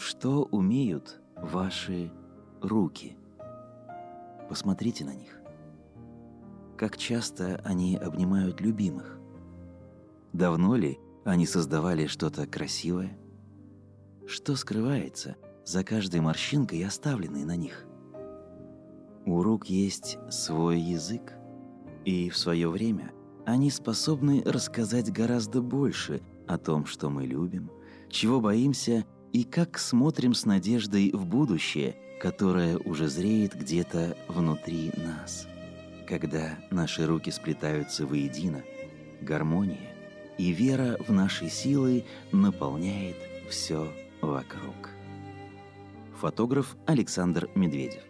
Что умеют ваши руки? Посмотрите на них. Как часто они обнимают любимых? Давно ли они создавали что-то красивое? Что скрывается за каждой морщинкой, оставленной на них? У рук есть свой язык, и в свое время они способны рассказать гораздо больше о том, что мы любим, чего боимся и как смотрим с надеждой в будущее, которое уже зреет где-то внутри нас. Когда наши руки сплетаются воедино, гармония и вера в наши силы наполняет все вокруг. Фотограф Александр Медведев.